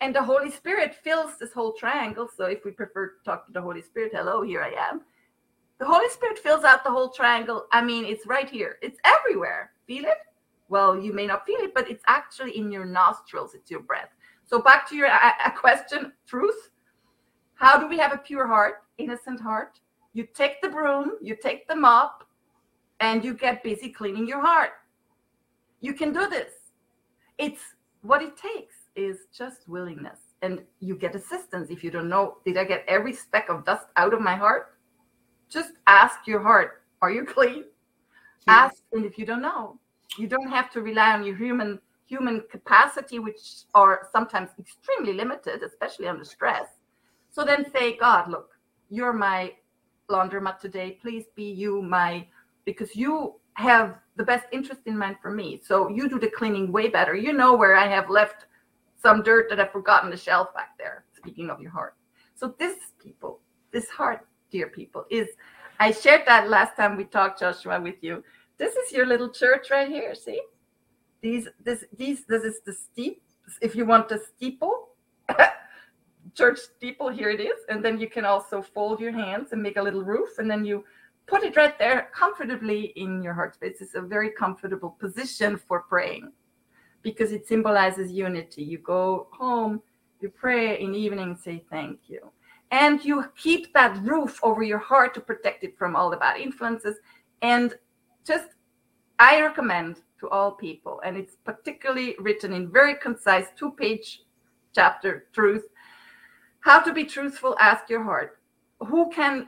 And the Holy Spirit fills this whole triangle. So if we prefer to talk to the Holy Spirit, hello, here I am. The Holy Spirit fills out the whole triangle. I mean, it's right here. It's everywhere. Feel it? Well, you may not feel it, but it's actually in your nostrils. It's your breath. So back to your question, truth. How do we have a pure heart, innocent heart? You take the broom, you take the mop, and you get busy cleaning your heart. You can do this. It's what it takes is just willingness. And you get assistance if you don't know, did I get every speck of dust out of my heart? Just ask your heart, are you clean? Yeah. Ask, and if you don't know, you don't have to rely on your human capacity, which are sometimes extremely limited, especially under stress. So then say, God, look, you're my laundromat today. Please be you because you have the best interest in mind for me. So you do the cleaning way better. You know where I have left some dirt that I've forgotten the shelf back there, speaking of your heart. So this heart, dear people, I shared that last time we talked, Joshua, with you. This is your little church right here. See, this is the steep. If you want the steeple, church steeple, here it is. And then you can also fold your hands and make a little roof, and then you put it right there comfortably in your heart space. It's a very comfortable position for praying because it symbolizes unity. You go home, you pray in the evening, say thank you. And you keep that roof over your heart to protect it from all the bad influences. And just, I recommend to all people, and it's particularly written in very concise 2-page chapter, Truth. How to be truthful, ask your heart. Who can,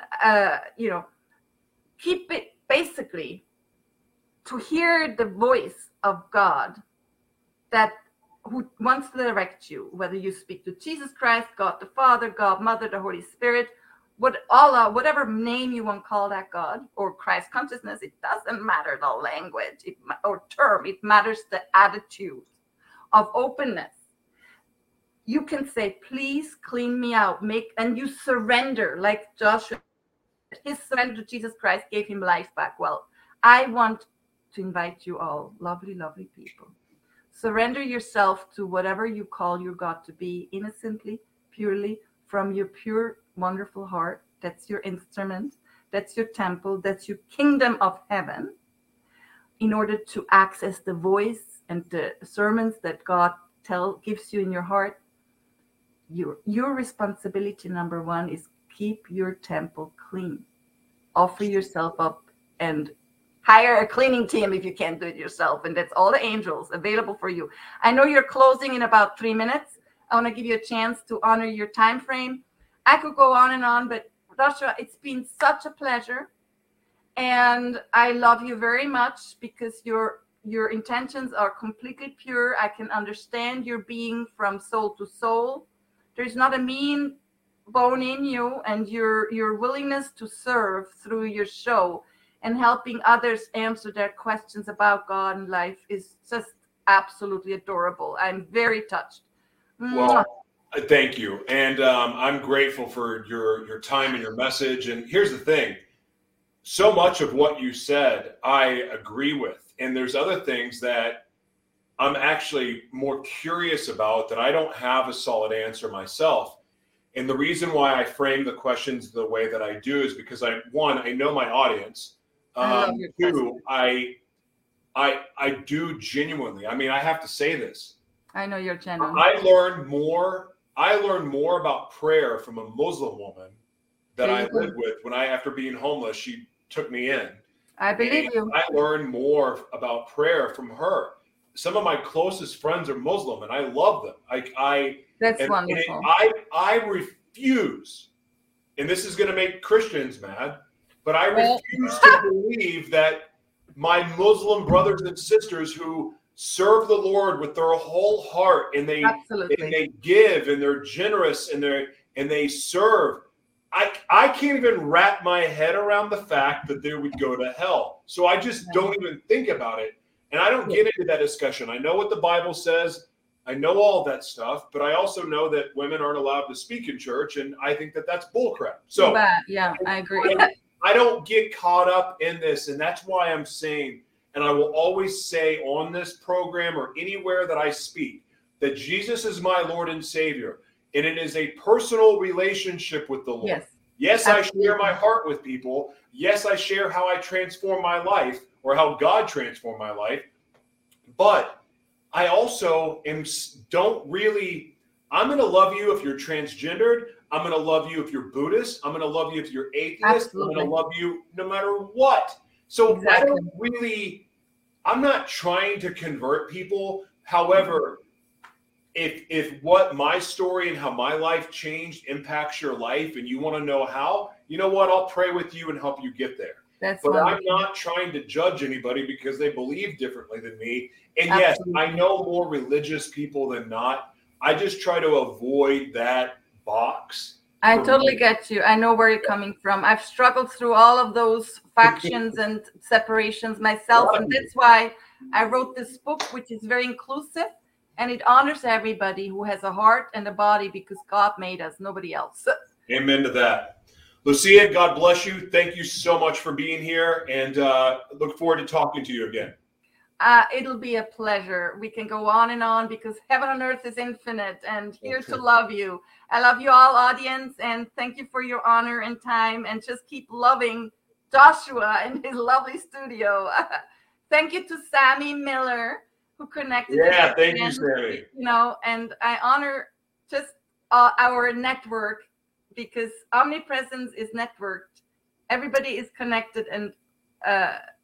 keep it basically to hear the voice of God who wants to direct you, whether you speak to Jesus Christ, God the Father, God Mother, the Holy Spirit, Allah, whatever name you want to call that God or Christ consciousness, it doesn't matter the language or term. It matters the attitude of openness. You can say, please clean me out, and you surrender, like Joshua. His surrender to Jesus Christ gave him life back. Well, I want to invite you all, lovely, lovely people. Surrender yourself to whatever you call your God to be, innocently, purely, from your pure, wonderful heart. That's your instrument. That's your temple. That's your kingdom of heaven. In order to access the voice and the sermons that God gives you in your heart, your responsibility, number one, is keep your temple clean. Offer yourself up and hire a cleaning team if you can't do it yourself. And that's all the angels available for you. I know you're closing in about 3 minutes. I want to give you a chance to honor your time frame. I could go on and on, but Joshua, it's been such a pleasure. And I love you very much because your intentions are completely pure. I can understand your being from soul to soul. There's not a mean bone in you and your willingness to serve through your show and helping others answer their questions about God and life is just absolutely adorable. I'm very touched. Well, thank you. And I'm grateful for your time and your message. And here's the thing. So much of what you said, I agree with. And there's other things that I'm actually more curious about that I don't have a solid answer myself. And the reason why I frame the questions the way that I do is because I, one, I know my audience. Two, I do genuinely. I mean, I have to say this. I know your channel. I learned more about prayer from a Muslim woman that I lived with when I, after being homeless, she took me in. I believe you. I learned more about prayer from her. Some of my closest friends are Muslim, and I love them. That's wonderful. I refuse, and this is going to make Christians mad, but I refuse to believe that my Muslim brothers and sisters who serve the Lord with their whole heart and they give and they're generous and they serve. I can't even wrap my head around the fact that they would go to hell. So I just don't even think about it. And I don't get into that discussion. I know what the Bible says. I know all that stuff, but I also know that women aren't allowed to speak in church, and I think that that's bullcrap. So yeah, I agree. I don't get caught up in this, and that's why I'm saying, and I will always say on this program or anywhere that I speak, that Jesus is my Lord and Savior, and it is a personal relationship with the Lord. Yes, absolutely. I share my heart with people. Yes, I share how I transform my life or how God transformed my life, but I also I'm going to love you if you're transgendered. I'm going to love you if you're Buddhist. I'm going to love you if you're atheist. Absolutely. I'm going to love you no matter what. So exactly. I'm not trying to convert people. However, if what my story and how my life changed impacts your life and you want to know how, you know what? I'll pray with you and help you get there. But I'm not trying to judge anybody because they believe differently than me. And absolutely. Yes, I know more religious people than not. I just try to avoid that box. I totally get you. I know where you're coming from. I've struggled through all of those factions and separations myself. And that's why I wrote this book, which is very inclusive. And it honors everybody who has a heart and a body because God made us, nobody else. Amen to that. Lucia, God bless you. Thank you so much for being here, and look forward to talking to you again. It'll be a pleasure. We can go on and on because heaven and earth is infinite, and here to love you. I love you all, audience, and thank you for your honor and time, and just keep loving Joshua and his lovely studio. Thank you to Sammy Miller, who connected. Yeah, thank you, Sammy. You know, and I honor just our network, because omnipresence is networked. Everybody is connected and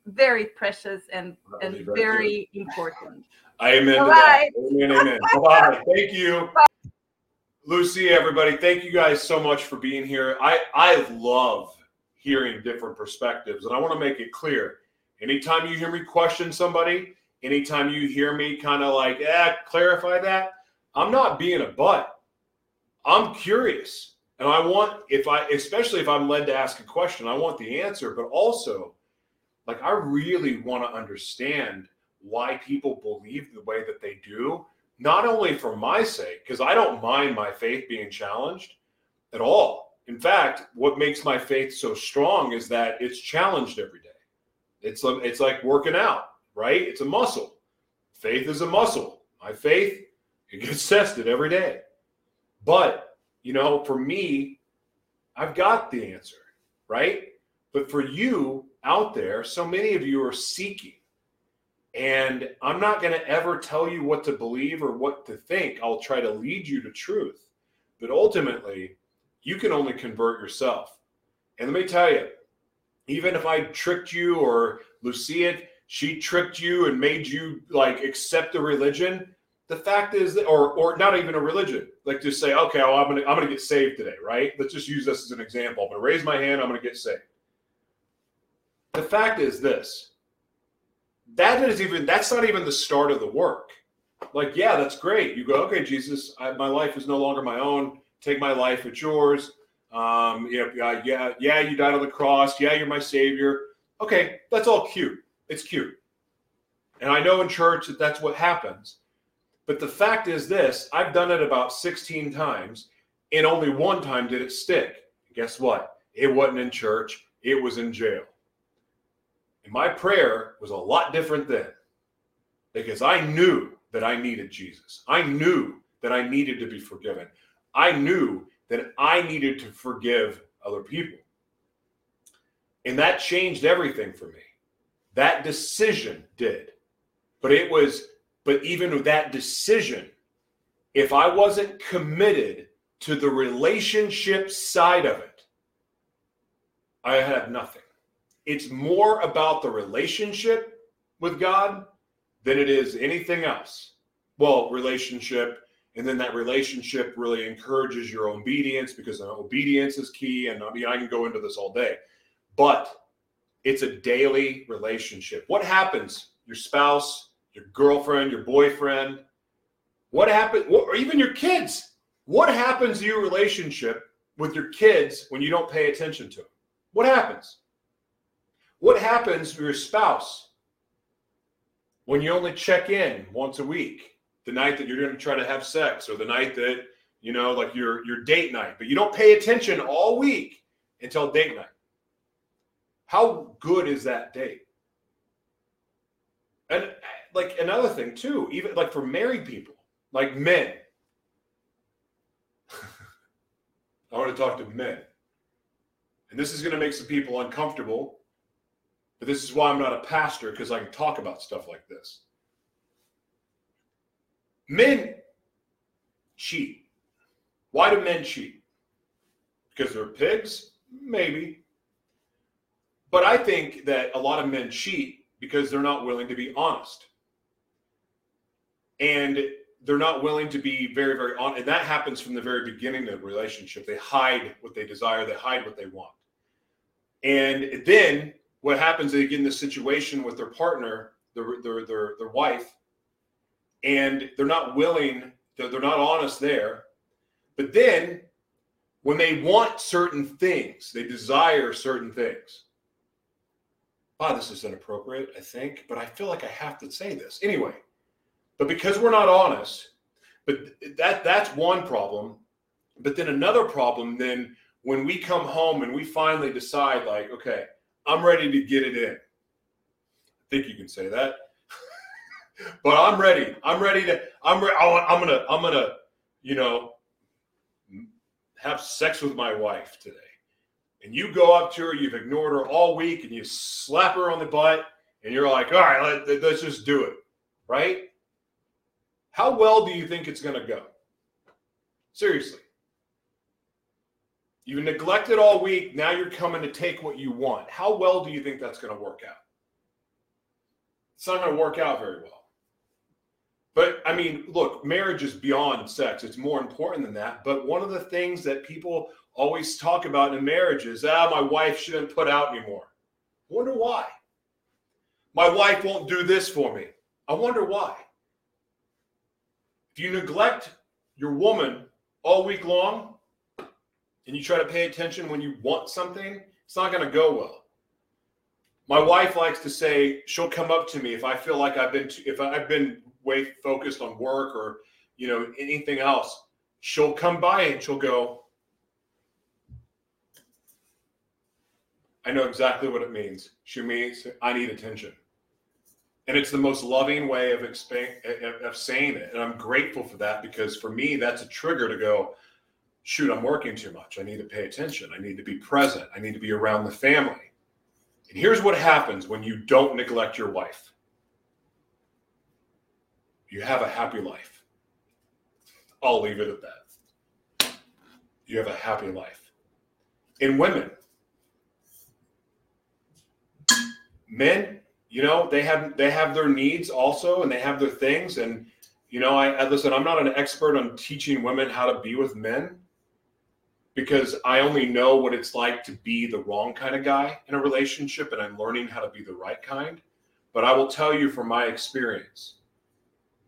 very precious and very important. Amen to that. Amen. Bye. Thank you. Bye. Lucia, everybody, thank you guys so much for being here. I love hearing different perspectives, and I want to make it clear. Anytime you hear me question somebody, anytime you hear me kind of like, clarify that, I'm not being a butt. I'm curious. And I want, especially if I'm led to ask a question, I want the answer, but also, like, I really want to understand why people believe the way that they do, not only for my sake, because I don't mind my faith being challenged at all. In fact, what makes my faith so strong is that it's challenged every day. It's like working out, right? It's a muscle. Faith is a muscle. My faith, it gets tested every day. But you know, for me, I've got the answer, right? But for you out there, so many of you are seeking. And I'm not going to ever tell you what to believe or what to think. I'll try to lead you to truth. But ultimately, you can only convert yourself. And let me tell you, even if I tricked you or Lucia, she tricked you and made you like accept a religion, the fact is, that, or not even a religion, like just say, okay, well, I'm gonna get saved today, right? Let's just use this as an example. I'm gonna raise my hand. I'm gonna get saved. The fact is this: that's not even the start of the work. Like, yeah, that's great. You go, okay, Jesus, my life is no longer my own. take my life, it's yours. You died on the cross. Yeah, you're my savior. Okay, that's all cute. It's cute. And I know in church that that's what happens. But the fact is this, I've done it about 16 times, and only one time did it stick. Guess what? It wasn't in church. It was in jail. And my prayer was a lot different then, because I knew that I needed Jesus. I knew that I needed to be forgiven. I knew that I needed to forgive other people. And that changed everything for me. That decision did. But even with that decision, if I wasn't committed to the relationship side of it, I have nothing. It's more about the relationship with God than it is anything else. Well, relationship, and then that relationship really encourages your obedience, because obedience is key. And I mean, I can go into this all day, but it's a daily relationship. What happens? Your spouse, your girlfriend, your boyfriend, what happens, or even your kids. What happens to your relationship with your kids when you don't pay attention to them? What happens? What happens to your spouse when you only check in once a week, the night that you're going to try to have sex, or the night that, you know, like your date night, but you don't pay attention all week until date night? How good is that date? And like another thing too, even like for married people, like men, I want to talk to men, and this is going to make some people uncomfortable, but this is why I'm not a pastor, because I can talk about stuff like this. Men cheat. Why do men cheat? Because they're pigs? Maybe. But I think that a lot of men cheat because they're not willing to be honest. And they're not willing to be very, very honest. And that happens from the very beginning of the relationship. They hide what they desire. They hide what they want. And then what happens is they get in this situation with their partner, their wife, and they're not willing, they're not honest there. But then when they want certain things, they desire certain things. Wow, this is inappropriate, I think, but I feel like I have to say this anyway. But because we're not honest, but that's one problem. But then another problem, then when we come home and we finally decide, like, okay, I'm ready to get it in. I think you can say that, but I'm ready to, you know, have sex with my wife today. And you go up to her, you've ignored her all week, and you slap her on the butt, and you're like, all right, let's just do it, right? How well do you think it's going to go? Seriously. You neglected all week. Now you're coming to take what you want. How well do you think that's going to work out? It's not going to work out very well. But, I mean, look, marriage is beyond sex. It's more important than that. But one of the things that people always talk about in marriage is, my wife shouldn't put out anymore. I wonder why. My wife won't do this for me. I wonder why. If you neglect your woman all week long, and you try to pay attention when you want something, it's not going to go well. My wife likes to say she'll come up to me if I feel like I've been way focused on work or, you know, anything else. She'll come by and she'll go, I know exactly what it means. She means I need attention. And it's the most loving way of saying it. And I'm grateful for that, because for me, that's a trigger to go, shoot, I'm working too much. I need to pay attention. I need to be present. I need to be around the family. And here's what happens when you don't neglect your wife. You have a happy life. I'll leave it at that. You have a happy life. In women, men, you know, they have their needs also, and they have their things. And, you know, I listen, I'm not an expert on teaching women how to be with men, because I only know what it's like to be the wrong kind of guy in a relationship, and I'm learning how to be the right kind. But I will tell you from my experience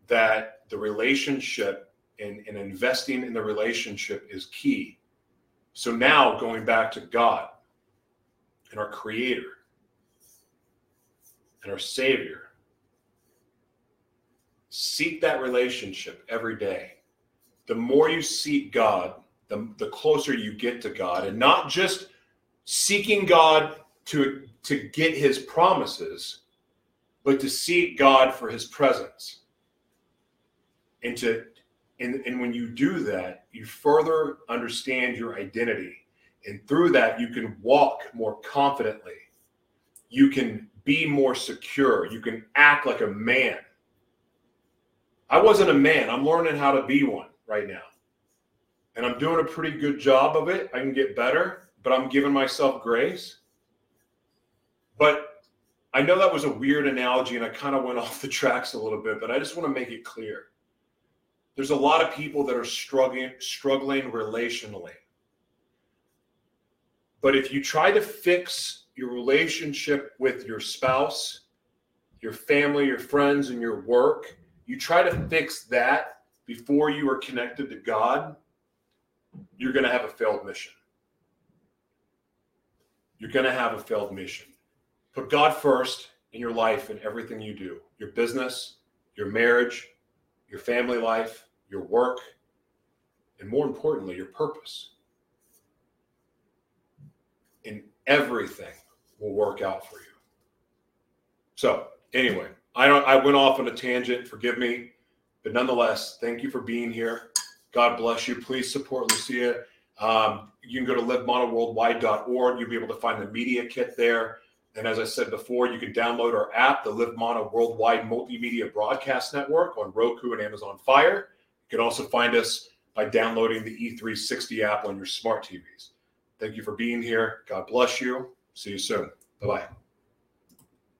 that the relationship and investing in the relationship is key. So now going back to God and our Creator and our Savior, seek that relationship every day. The more you seek God, the closer you get to God, and not just seeking God to get his promises, but to seek God for his presence. And and when you do that, you further understand your identity. And through that, you can walk more confidently. You can be more secure. You can act like a man. I wasn't a man. I'm learning how to be one right now. And I'm doing a pretty good job of it. I can get better, but I'm giving myself grace. But I know that was a weird analogy, and I kind of went off the tracks a little bit, but I just want to make it clear. There's a lot of people that are struggling relationally. But if you try to fix your relationship with your spouse, your family, your friends, and your work, you try to fix that before you are connected to God, you're going to have a failed mission. You're going to have a failed mission. Put God first in your life and everything you do, your business, your marriage, your family life, your work, and more importantly, your purpose. And everything will work out for you. So anyway, I went off on a tangent, forgive me, but nonetheless, thank you for being here. God bless you. Please support Lucia. You can go to livemonoworldwide.org. You'll be able to find the media kit there. And as I said before, you can download our app, the Live Mono Worldwide Multimedia Broadcast Network, on Roku and Amazon Fire. You can also find us by downloading the E360 app on your smart TVs. Thank you for being here. God bless you. See you soon. Bye-bye.